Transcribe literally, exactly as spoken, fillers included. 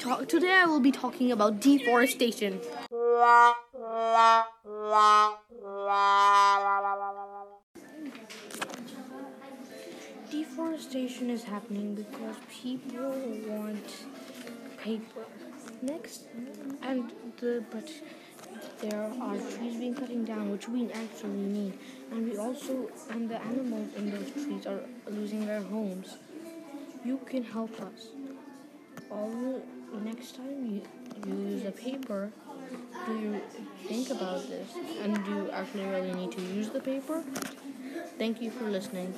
talk today I will be talking about deforestation. Deforestation is happening because people want paper. Next, and the but there are trees being cut down, which we actually need, and we also and the animals in those trees are losing their homes. You can help us. All the, next time you use a paper, do you think about this? And do you actually really need to use the paper? Thank you for listening.